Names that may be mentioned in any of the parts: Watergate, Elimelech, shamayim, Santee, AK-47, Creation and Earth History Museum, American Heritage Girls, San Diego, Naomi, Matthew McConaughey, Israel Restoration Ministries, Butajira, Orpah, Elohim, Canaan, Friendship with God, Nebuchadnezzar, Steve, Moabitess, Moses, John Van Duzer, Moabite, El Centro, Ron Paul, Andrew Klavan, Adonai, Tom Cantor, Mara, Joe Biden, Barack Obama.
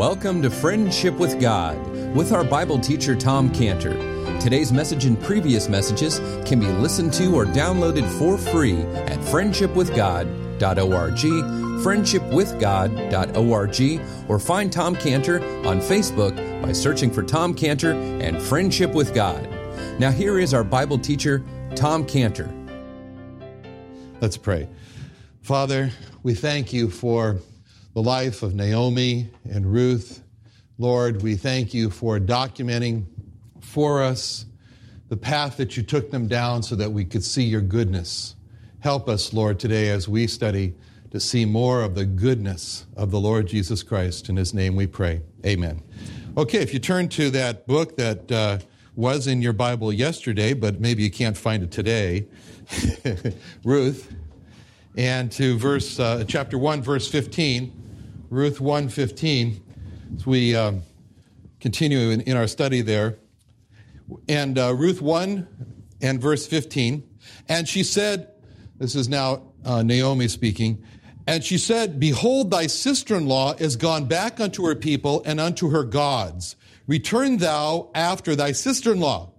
Welcome to Friendship with God with our Bible teacher, Tom Cantor. Today's message and previous messages can be listened to or downloaded for free at friendshipwithgod.org, friendshipwithgod.org, or find Tom Cantor on Facebook by searching for Tom Cantor and Friendship with God. Now here is our Bible teacher, Tom Cantor. Let's pray. Father, we thank you for the life of Naomi and Ruth. Lord, we thank you for documenting for us the path that you took them down so that we could see your goodness. Help us, Lord, today as we study to see more of the goodness of the Lord Jesus Christ. In his name we pray. Amen. Okay, if you turn to that book that was in your Bible yesterday, but maybe you can't find it today, Ruth, and to chapter 1, verse 15, Ruth 1:15, as we continue in our study there. And Ruth 1 and verse 15, and she said, this is now Naomi speaking, and she said, "Behold, thy sister-in-law is gone back unto her people and unto her gods. Return thou after thy sister-in-law."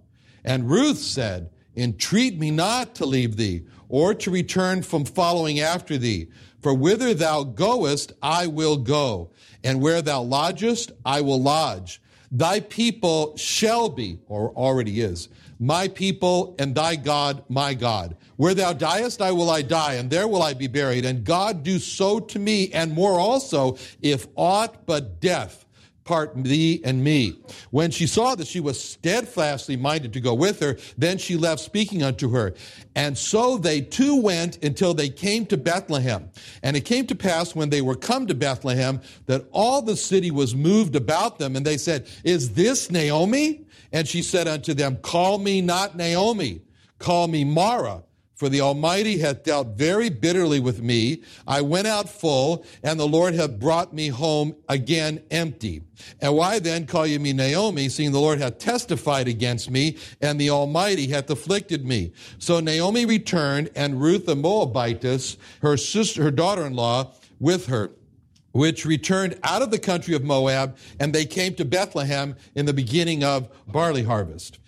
And Ruth said, "Entreat me not to leave thee, or to return from following after thee. For whither thou goest, I will go, and where thou lodgest, I will lodge. Thy people shall be," or already is, "my people, and thy God, my God. Where thou diest, I will I die, and there will I be buried. And God do so to me, and more also, if aught but death part thee and me." When she saw that she was steadfastly minded to go with her, then she left, speaking unto her. And so they two went until they came to Bethlehem. And it came to pass, when they were come to Bethlehem, that all the city was moved about them. And they said, "Is this Naomi?" And she said unto them, "Call me not Naomi, call me Mara. For the Almighty hath dealt very bitterly with me. I went out full, and the Lord hath brought me home again empty. And why then call ye me Naomi, seeing the Lord hath testified against me, and the Almighty hath afflicted me?" So Naomi returned, and Ruth the Moabitess, her sister, her daughter-in-law, with her, which returned out of the country of Moab, and they came to Bethlehem in the beginning of barley harvest.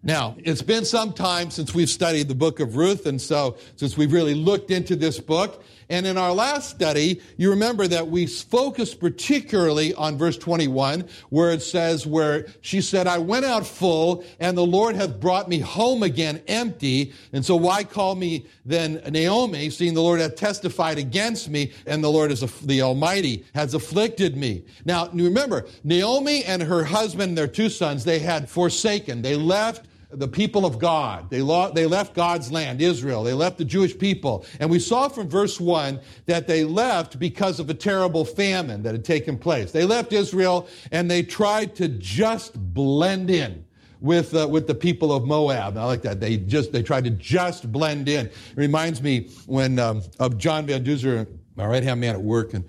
Now, it's been some time since we've studied the book of Ruth, and so since we've really looked into this book. And in our last study, you remember that we focused particularly on verse 21, where it says, where she said, "I went out full, and the Lord hath brought me home again empty. And so why call me then Naomi, seeing the Lord hath testified against me, and the Lord, is the Almighty, has afflicted me?" Now, remember, Naomi and her husband and their two sons, they had forsaken. They left the people of God. They left God's land, Israel. They left the Jewish people. And we saw from verse 1 that they left because of a terrible famine that had taken place. They left Israel, and they tried to just blend in with the people of Moab. I like that. They tried to just blend in. It reminds me when of John Van Duzer, my right-hand man at work and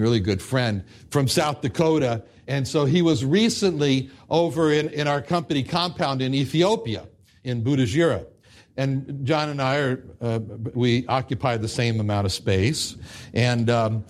really good friend from South Dakota. And so he was recently over in our company compound in Ethiopia, in Butajira. And John and I, we occupy the same amount of space. And and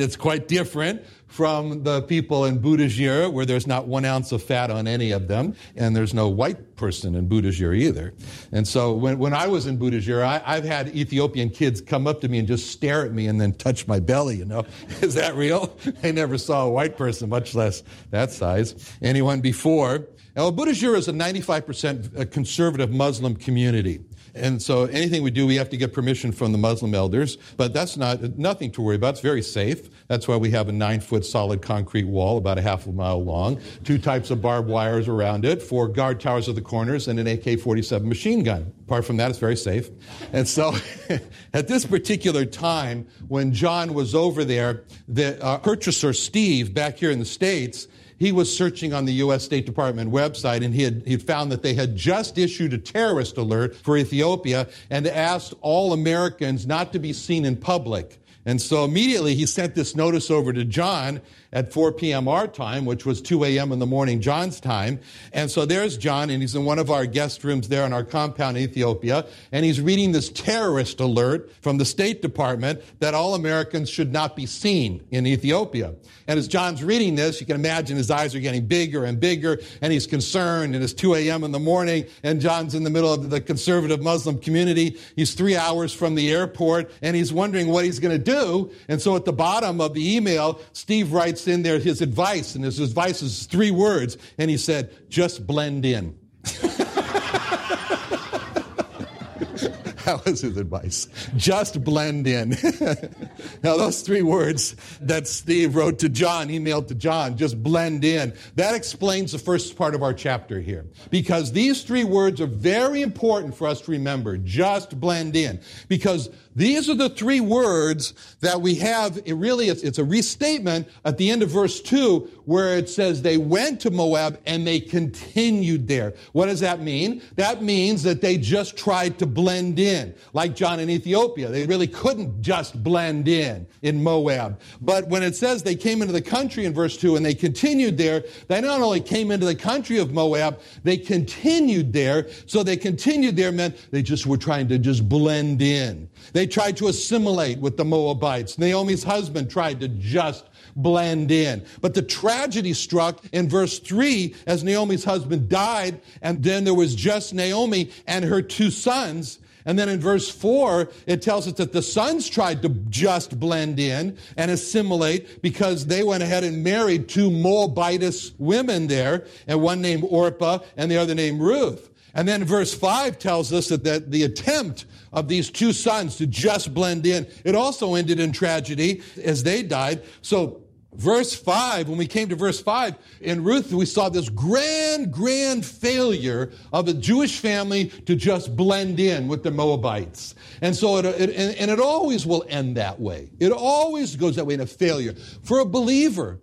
it's quite different from the people in Butajira, where there's not 1 ounce of fat on any of them. And there's no white person in Butajira either. And so when I was in Butajira, I've had Ethiopian kids come up to me and just stare at me and then touch my belly, you know. Is that real? They never saw a white person, much less that size, anyone before. Now, Butajira is a 95% conservative Muslim community. And so anything we do, we have to get permission from the Muslim elders. But that's nothing to worry about. It's very safe. That's why we have a 9-foot solid concrete wall, about a half a mile long, 2 types of barbed wires around it, 4 guard towers at the corners, and an AK-47 machine gun. Apart from that, it's very safe. And so at this particular time, when John was over there, the purchaser, Steve, back here in the States, he was searching on the U.S. State Department website, and he had found that they had just issued a terrorist alert for Ethiopia and asked all Americans not to be seen in public. And so immediately he sent this notice over to John, at 4 p.m. our time, which was 2 a.m. in the morning John's time. And so there's John, and he's in one of our guest rooms there in our compound in Ethiopia, and he's reading this terrorist alert from the State Department that all Americans should not be seen in Ethiopia. And as John's reading this, you can imagine his eyes are getting bigger and bigger, and he's concerned, and it's 2 a.m. in the morning, and John's in the middle of the conservative Muslim community. He's 3 hours from the airport, and he's wondering what he's going to do. And so at the bottom of the email, Steve writes in there his advice, and his advice is 3 words, and he said, just blend in. That was his advice. Just blend in. Now, those 3 words that Steve wrote to John, emailed to John, just blend in, that explains the first part of our chapter here. Because these 3 words are very important for us to remember. Just blend in. Because these are the 3 words that we have. It's a restatement at the end of verse 2 where it says they went to Moab and they continued there. What does that mean? That means that they just tried to blend in. Like John in Ethiopia, they really couldn't just blend in Moab. But when it says they came into the country in verse 2 and they continued there, they not only came into the country of Moab, they continued there. So they continued there meant they just were trying to just blend in. They tried to assimilate with the Moabites. Naomi's husband tried to just blend in. But the tragedy struck in verse 3 as Naomi's husband died, and then there was just Naomi and her 2 sons. And then in verse 4, it tells us that the sons tried to just blend in and assimilate because they went ahead and married 2 Moabitess women there, and one named Orpah and the other named Ruth. And then verse 5 tells us that the attempt of these 2 sons to just blend in, it also ended in tragedy as they died. So verse 5, when we came to verse 5, in Ruth, we saw this grand failure of a Jewish family to just blend in with the Moabites. And so it always will end that way. It always goes that way in a failure. For a believer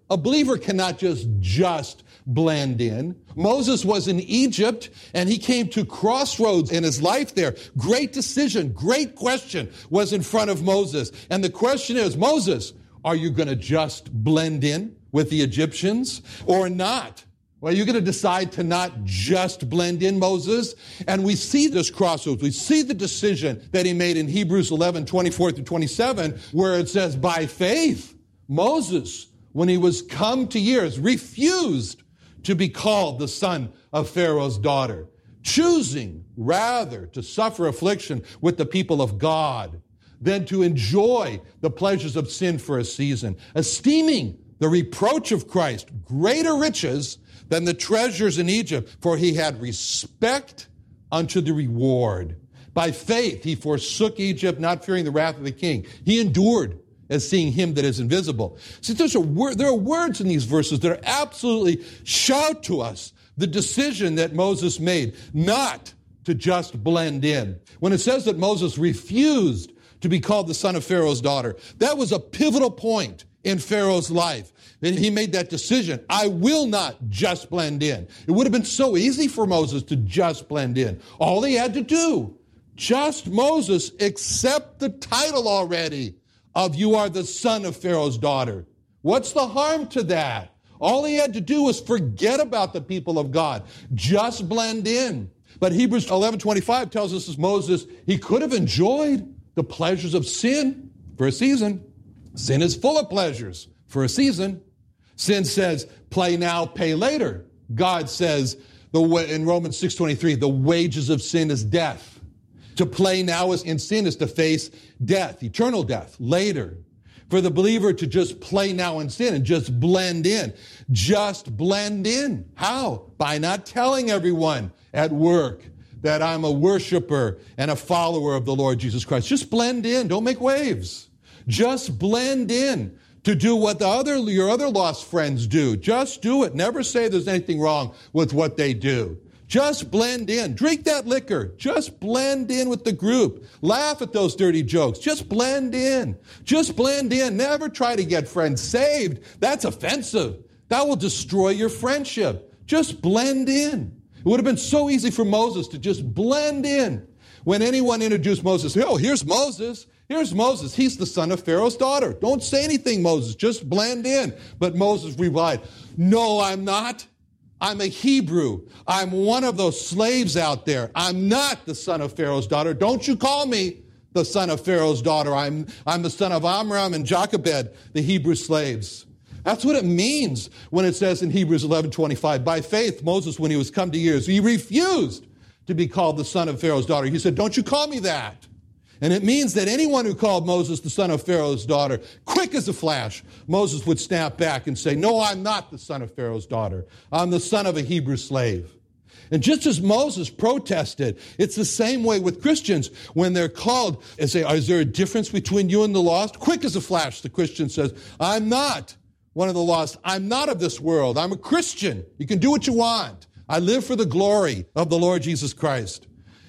cannot just blend in. Moses was in Egypt, and he came to crossroads in his life there. Great decision, great question was in front of Moses. And the question is, Moses, are you going to just blend in with the Egyptians or not? Well, you're going to decide to not just blend in, Moses. And we see this crossroads. We see the decision that he made in Hebrews 11:24-27, where it says, by faith, Moses, when he was come to years, refused to be called the son of Pharaoh's daughter, choosing rather to suffer affliction with the people of God than to enjoy the pleasures of sin for a season, esteeming the reproach of Christ greater riches than the treasures in Egypt, for he had respect unto the reward. By faith he forsook Egypt, not fearing the wrath of the king. He endured as seeing him that is invisible. See, there are words in these verses that are absolutely shout to us the decision that Moses made not to just blend in. When it says that Moses refused to be called the son of Pharaoh's daughter, that was a pivotal point in Pharaoh's life. And he made that decision. I will not just blend in. It would have been so easy for Moses to just blend in. All he had to do, just Moses, accept the title already of you are the son of Pharaoh's daughter. What's the harm to that? All he had to do was forget about the people of God. Just blend in. But Hebrews 11:25 tells us as Moses, he could have enjoyed the pleasures of sin for a season. Sin is full of pleasures for a season. Sin says, play now, pay later. God says in Romans 6:23, the wages of sin is death. To play now in sin is to face death, eternal death, later. For the believer to just play now in sin and just blend in. Just blend in. How? By not telling everyone at work that I'm a worshiper and a follower of the Lord Jesus Christ. Just blend in. Don't make waves. Just blend in to do what your other lost friends do. Just do it. Never say there's anything wrong with what they do. Just blend in. Drink that liquor. Just blend in with the group. Laugh at those dirty jokes. Just blend in. Just blend in. Never try to get friends saved. That's offensive. That will destroy your friendship. Just blend in. It would have been so easy for Moses to just blend in. When anyone introduced Moses, oh, here's Moses. Here's Moses. He's the son of Pharaoh's daughter. Don't say anything, Moses. Just blend in. But Moses replied, no, I'm not. I'm a Hebrew. I'm one of those slaves out there. I'm not the son of Pharaoh's daughter. Don't you call me the son of Pharaoh's daughter. I'm the son of Amram and Jochebed, the Hebrew slaves. That's what it means when it says in Hebrews 11:25, by faith, Moses, when he was come to years, he refused to be called the son of Pharaoh's daughter. He said, don't you call me that. And it means that anyone who called Moses the son of Pharaoh's daughter, quick as a flash, Moses would snap back and say, no, I'm not the son of Pharaoh's daughter. I'm the son of a Hebrew slave. And just as Moses protested, it's the same way with Christians when they're called and say, is there a difference between you and the lost? Quick as a flash, the Christian says, I'm not one of the lost. I'm not of this world. I'm a Christian. You can do what you want. I live for the glory of the Lord Jesus Christ.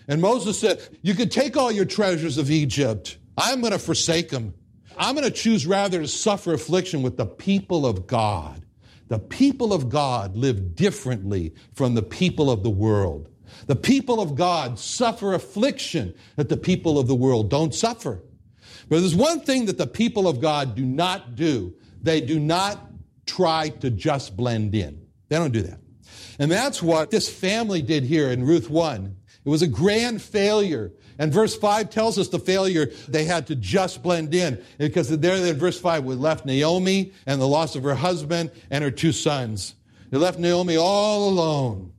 And Moses said, you can take all your treasures of Egypt. I'm going to forsake them. I'm going to choose rather to suffer affliction with the people of God. The people of God live differently from the people of the world. The people of God suffer affliction that the people of the world don't suffer. But there's one thing that the people of God do not do. They do not try to just blend in. They don't do that. And that's what this family did here in Ruth 1. It was a grand failure. And verse 5 tells us the failure they had to just blend in. Because there in verse 5, we left Naomi and the loss of her husband and her two sons. They left Naomi all alone.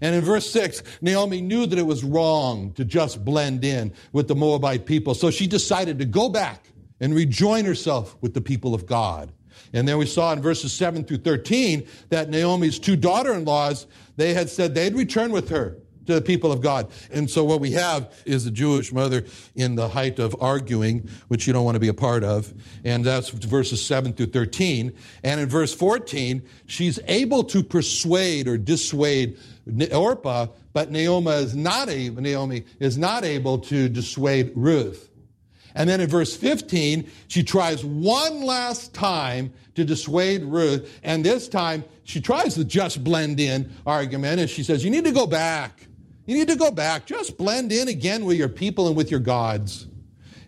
And in verse 6, Naomi knew that it was wrong to just blend in with the Moabite people. So she decided to go back and rejoin herself with the people of God. And then we saw in verses 7 through 13 that Naomi's two daughter-in-laws, they had said they'd return with her to the people of God. And so what we have is a Jewish mother in the height of arguing, which you don't want to be a part of. And that's verses 7 through 13. And in verse 14, she's able to persuade or dissuade Orpah, but Naomi is not able to dissuade Ruth. And then in verse 15, she tries one last time to dissuade Ruth. And this time, she tries the just blend in argument. And she says, you need to go back. You need to go back. Just blend in again with your people and with your gods.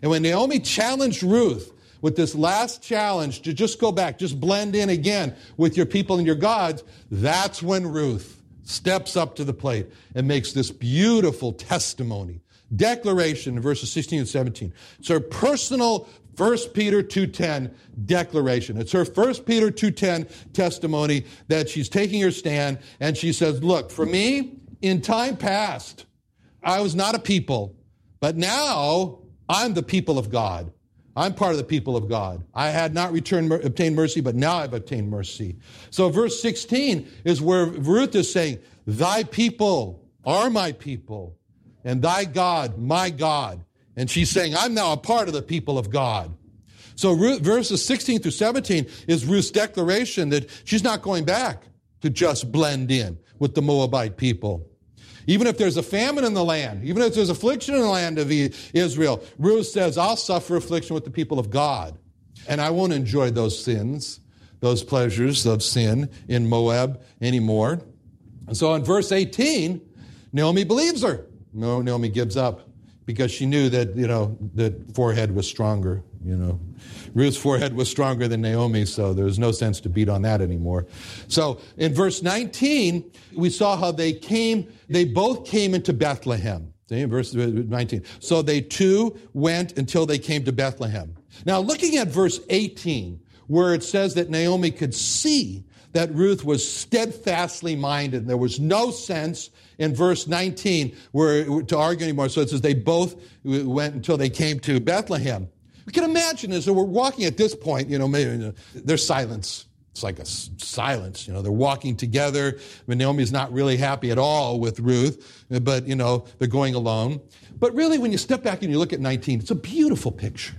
And when Naomi challenged Ruth with this last challenge to just go back, just blend in again with your people and your gods, that's when Ruth steps up to the plate and makes this beautiful testimony, declaration in verses 16 and 17. It's her personal 1 Peter 2:10 declaration. It's her 1 Peter 2:10 testimony that she's taking her stand, and she says, look, for me, in time past, I was not a people, but now I'm the people of God. I'm part of the people of God. I had not obtained mercy, but now I've obtained mercy. So verse 16 is where Ruth is saying, thy people are my people, and thy God, my God. And she's saying, I'm now a part of the people of God. So verses 16 through 17 is Ruth's declaration that she's not going back to just blend in with the Moabite people. Even if there's a famine in the land, even if there's affliction in the land of Israel, Ruth says, I'll suffer affliction with the people of God, and I won't enjoy those sins, those pleasures of sin in Moab anymore. And so in verse 18, Naomi believes her. No, Naomi gives up because she knew that, that forehead was stronger, Ruth's forehead was stronger than Naomi's, so there was no sense to beat on that anymore. So in verse 19, we saw how they both came into Bethlehem. See, in verse 19. So they too went until they came to Bethlehem. Now looking at verse 18, where it says that Naomi could see that Ruth was steadfastly minded. There was no sense in verse 19 where to argue anymore. So it says they both went until they came to Bethlehem. We can imagine as we're walking at this point, maybe there's silence. It's like a silence, They're walking together. Naomi's not really happy at all with Ruth, but, they're going alone. But really, when you step back and you look at 19, it's a beautiful picture.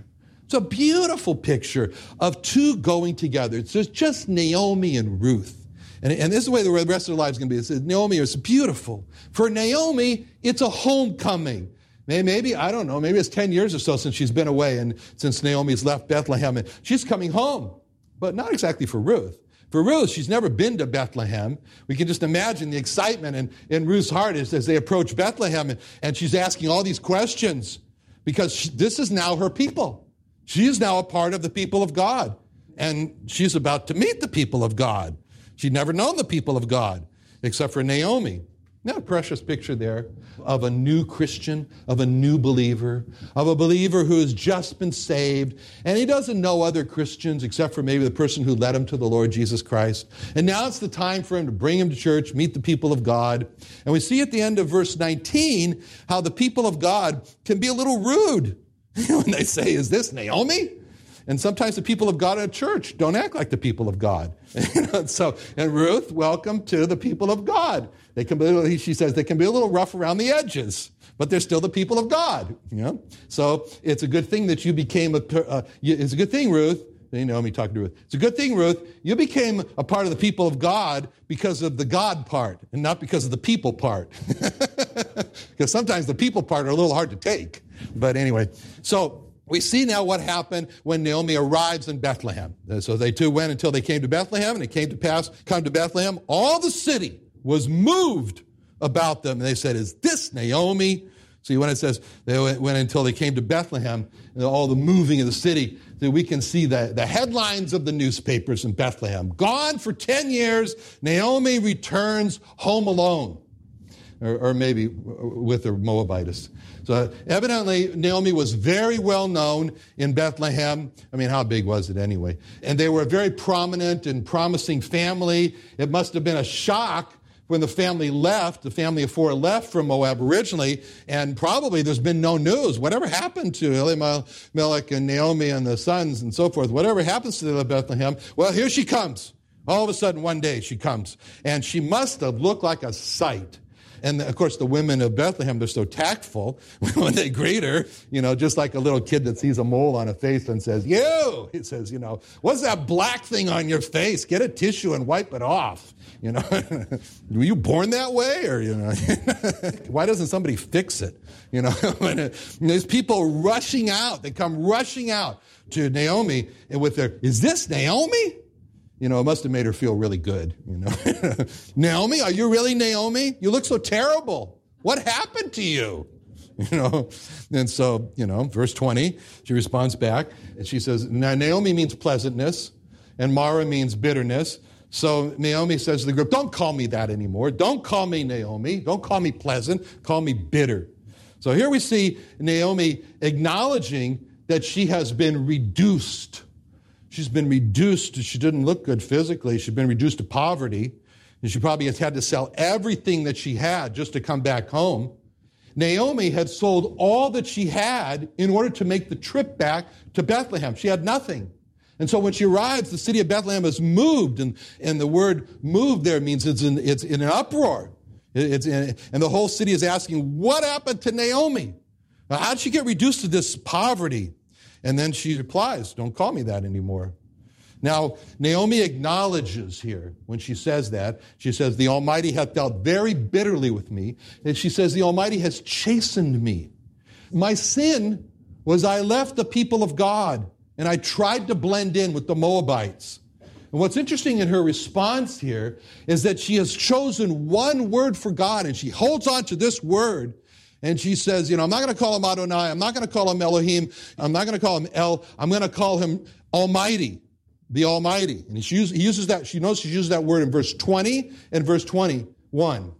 It's a beautiful picture of two going together. It's just Naomi and Ruth. And this is the way the rest of their lives is going to be. It says, Naomi is beautiful. For Naomi, it's a homecoming. Maybe, I don't know, maybe it's 10 years or so since she's been away and since Naomi's left Bethlehem. And she's coming home, but not exactly for Ruth. For Ruth, she's never been to Bethlehem. We can just imagine the excitement in Ruth's heart as they approach Bethlehem. And she's asking all these questions. because this is now her people. She is now a part of the people of God, and she's about to meet the people of God. She'd never known the people of God except for Naomi. Now, a precious picture there of a new Christian, of a new believer, of a believer who has just been saved, and he doesn't know other Christians except for maybe the person who led him to the Lord Jesus Christ. And now it's the time for him to bring him to church, meet the people of God. And we see at the end of verse 19 how the people of God can be a little rude when they say, "Is this Naomi?" And sometimes the people of God in a church don't act like the people of God. And Ruth, welcome to the people of God. They can be, she says, they can be a little rough around the edges, but they're still the people of God. You know? So it's a good thing that you became it's a good thing, Ruth. You know me talking to Ruth. It's a good thing, Ruth, you became a part of the people of God because of the God part and not because of the people part. Because sometimes the people part are a little hard to take. But anyway, so we see now what happened when Naomi arrives in Bethlehem. So they too went until they came to Bethlehem, and it came to pass, come to Bethlehem, all the city was moved about them. And they said, "Is this Naomi?" See, when it says they went until they came to Bethlehem, and all the moving of the city, that we can see the headlines of the newspapers in Bethlehem. Gone for 10 years, Naomi returns home alone. Or maybe with the Moabitess. So evidently, Naomi was very well known in Bethlehem. I mean, how big was it anyway? And they were a very prominent and promising family. It must have been a shock when the family left, the family of four left from Moab originally, and probably there's been no news. Whatever happened to Elimelech and Naomi and the sons and so forth, whatever happens to Bethlehem, well, here she comes. All of a sudden, one day she comes. And she must have looked like a sight. And, of course, the women of Bethlehem, they're so tactful when they greet her, you know, just like a little kid that sees a mole on a face and says, "You!" It says, you know, "What's that black thing on your face? Get a tissue and wipe it off." You know, were you born that way? Or, you know, why doesn't somebody fix it? You know, there's people rushing out. They come rushing out to Naomi and with their, "Is this Naomi?" You know, it must have made her feel really good, you know. "Naomi, are you really Naomi? You look so terrible. What happened to you?" You know, and so, you know, verse 20, she responds back, and she says, now Naomi means pleasantness, and Mara means bitterness. So Naomi says to the group, "Don't call me that anymore. Don't call me Naomi. Don't call me pleasant. Call me bitter." So here we see Naomi acknowledging that she has been reduced. She's been reduced. She didn't look good physically. She'd been reduced to poverty. And she probably has had to sell everything that she had just to come back home. Naomi had sold all that she had in order to make the trip back to Bethlehem. She had nothing. And so when she arrives, the city of Bethlehem is moved. And the word moved there means it's in an uproar. And the whole city is asking, what happened to Naomi? How did she get reduced to this poverty? And then she replies, "Don't call me that anymore." Now, Naomi acknowledges here when she says that. She says, "The Almighty hath dealt very bitterly with me." And she says, "The Almighty has chastened me. My sin was I left the people of God, and I tried to blend in with the Moabites." And what's interesting in her response here is that she has chosen one word for God, and she holds on to this word. And she says, you know, "I'm not going to call him Adonai. I'm not going to call him Elohim. I'm not going to call him El. I'm going to call him Almighty, the Almighty." And he uses that, she knows she uses that word in verse 20 and verse 21.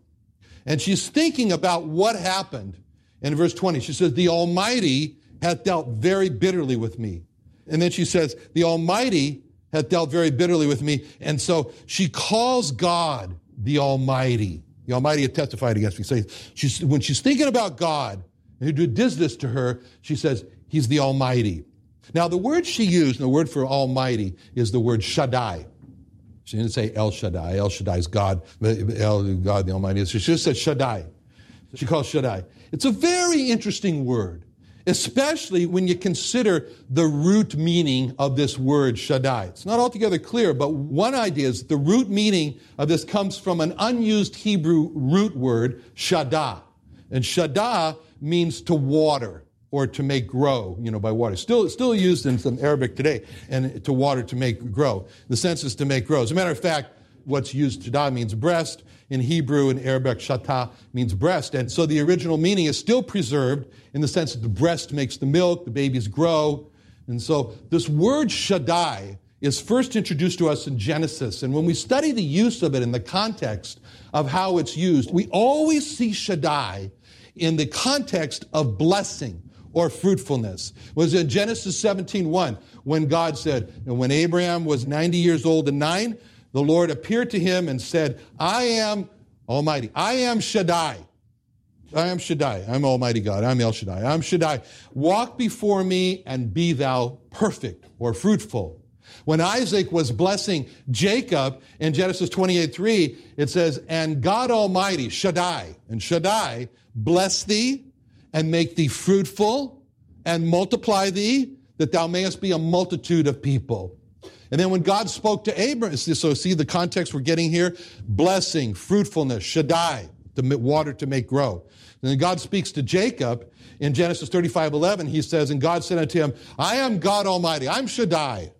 And she's thinking about what happened in verse 20. She says, "The Almighty hath dealt very bitterly with me." And then she says, "The Almighty hath dealt very bitterly with me." And so she calls God the Almighty. "The Almighty had testified against me." So when she's thinking about God, and who did this to her, she says, "He's the Almighty." Now, the word she used, and the word for Almighty, is the word Shaddai. She didn't say El Shaddai. El Shaddai is God. El, God, the Almighty. She just said Shaddai. She calls Shaddai. It's a very interesting word, especially when you consider the root meaning of this word, Shaddai. It's not altogether clear, but one idea is the root meaning of this comes from an unused Hebrew root word, Shadah. And Shadah means to water or to make grow, you know, by water. Still used in some Arabic today, and to water, to make grow. The sense is to make grow. As a matter of fact, what's used "tada" means breast. In Hebrew and Arabic, "shata" means breast. And so the original meaning is still preserved in the sense that the breast makes the milk, the babies grow. And so this word Shaddai is first introduced to us in Genesis. And when we study the use of it in the context of how it's used, we always see Shaddai in the context of blessing or fruitfulness. It was in Genesis 17:1 when God said, and when Abraham was 90 years old and 9, the Lord appeared to him and said, I am Almighty. I am Shaddai. I am Shaddai. I'm Almighty God. I'm El Shaddai. I'm Shaddai. Walk before me and be thou perfect or fruitful. When Isaac was blessing Jacob in Genesis 28:3, it says, and God Almighty, Shaddai, and Shaddai, bless thee and make thee fruitful and multiply thee, that thou mayest be a multitude of people. And then when God spoke to Abram, so see the context we're getting here, blessing, fruitfulness, Shaddai, the water to make grow. And then God speaks to Jacob in Genesis 35:11. He says, and God said unto him, I am God Almighty, I'm Shaddai.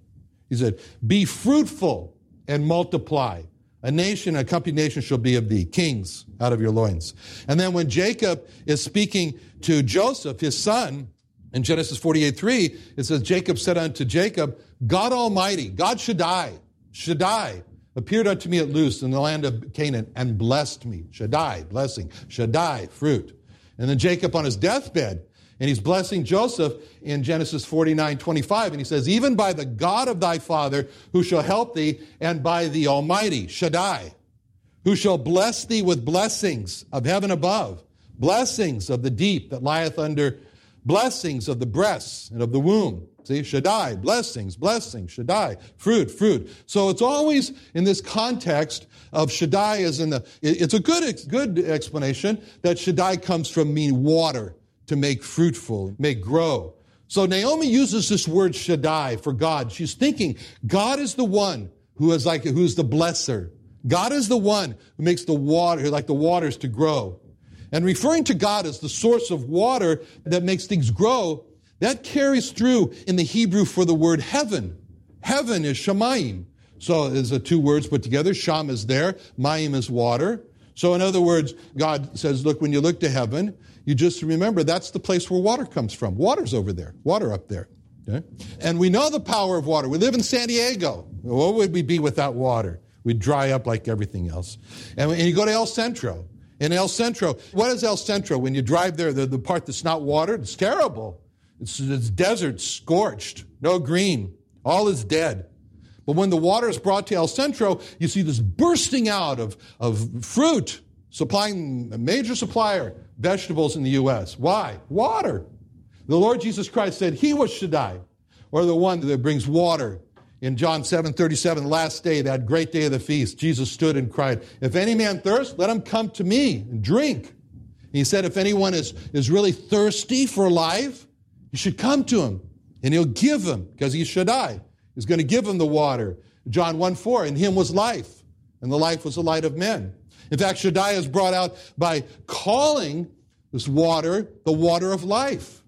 He said, be fruitful and multiply. A company nation shall be of thee, kings out of your loins. And then when Jacob is speaking to Joseph, his son, in Genesis 48:3, it says, Jacob said unto Jacob, God Almighty, God Shaddai, Shaddai, appeared unto me at Luz in the land of Canaan and blessed me. Shaddai, blessing. Shaddai, fruit. And then Jacob on his deathbed, and he's blessing Joseph in Genesis 49:25, and he says, even by the God of thy father who shall help thee, and by the Almighty, Shaddai, who shall bless thee with blessings of heaven above, blessings of the deep that lieth under, blessings of the breasts and of the womb. See, Shaddai, blessings, blessings, Shaddai, fruit, fruit. So it's always in this context of Shaddai is in the, it's a good explanation that Shaddai comes from mean water, to make fruitful, make grow. So Naomi uses this word Shaddai for God. She's thinking God is the one who's the blesser. God is the one who makes the water, like the waters to grow. And referring to God as the source of water that makes things grow, that carries through in the Hebrew for the word heaven. Heaven is shamayim. So it's the two words put together. Sham is there, mayim is water. So in other words, God says, look, when you look to heaven, you just remember that's the place where water comes from. Water's over there, water up there. Okay? And we know the power of water. We live in San Diego. What would we be without water? We'd dry up like everything else. And you go to El Centro. In El Centro, what is El Centro? When you drive there, the part that's not watered, it's terrible. It's desert, scorched, no green. All is dead. But when the water is brought to El Centro, you see this bursting out of fruit, supplying a major supplier, vegetables in the U.S. Why? Water. The Lord Jesus Christ said he was Shaddai, or the one that brings water. In John 7:37, last day, that great day of the feast, Jesus stood and cried, if any man thirst, let him come to me and drink. And he said, if anyone is really thirsty for life, you should come to him, and he'll give him, because he's Shaddai. He's going to give him the water. John 1:4, in him was life, and the life was the light of men. In fact, Shaddai is brought out by calling this water the water of life.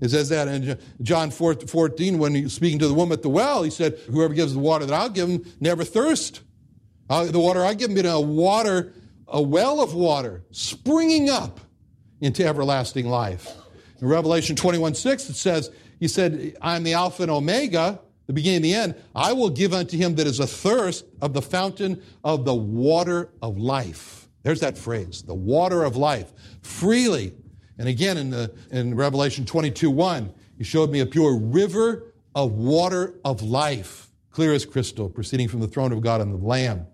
It says that in John 4:14, when he was speaking to the woman at the well, he said, whoever gives the water that I'll give him, never thirst. The water I give him, a well of water springing up into everlasting life. In Revelation 21:6, it says, he said, I'm the Alpha and Omega, the beginning and the end. I will give unto him that is athirst of the fountain of the water of life. There's that phrase, the water of life, freely. And again, in Revelation 22:1, he showed me a pure river of water of life, clear as crystal, proceeding from the throne of God and the Lamb.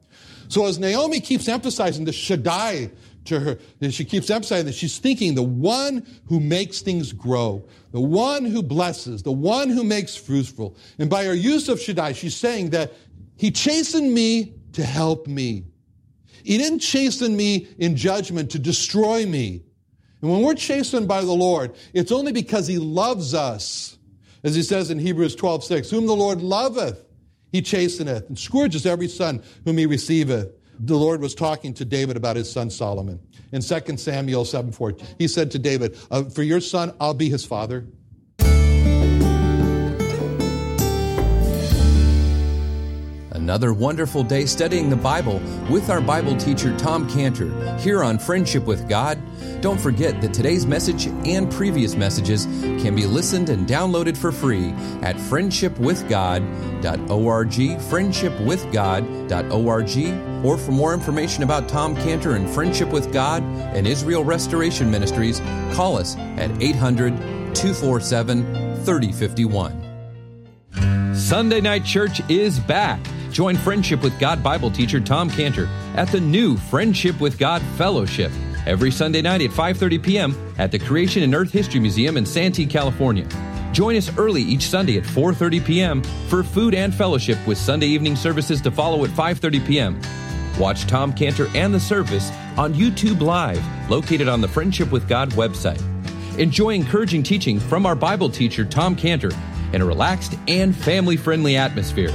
So as Naomi keeps emphasizing the Shaddai to her, she keeps emphasizing that she's thinking the one who makes things grow, the one who blesses, the one who makes fruitful. And by her use of Shaddai, she's saying that he chastened me to help me. He didn't chasten me in judgment to destroy me. And when we're chastened by the Lord, it's only because he loves us. As he says in Hebrews 12:6, whom the Lord loveth, he chasteneth, and scourges every son whom he receiveth. The Lord was talking to David about his son Solomon. In 2 Samuel 7:14, he said to David, for your son, I'll be his father. another wonderful day studying the Bible with our Bible teacher Tom Cantor here on Friendship with God. Don't forget that today's message and previous messages can be listened and downloaded for free at friendshipwithgod.org, friendshipwithgod.org, or for more information about Tom Cantor and Friendship with God and Israel Restoration Ministries, call us at 800-247-3051. Sunday Night Church is back. Join Friendship with God Bible teacher Tom Cantor at the new Friendship with God Fellowship every Sunday night at 5:30 p.m. at the Creation and Earth History Museum in Santee, California. Join us early each Sunday at 4:30 p.m. for food and fellowship with Sunday evening services to follow at 5:30 p.m. Watch Tom Cantor and the service on YouTube Live, located on the Friendship with God website. Enjoy encouraging teaching from our Bible teacher Tom Cantor in a relaxed and family-friendly atmosphere.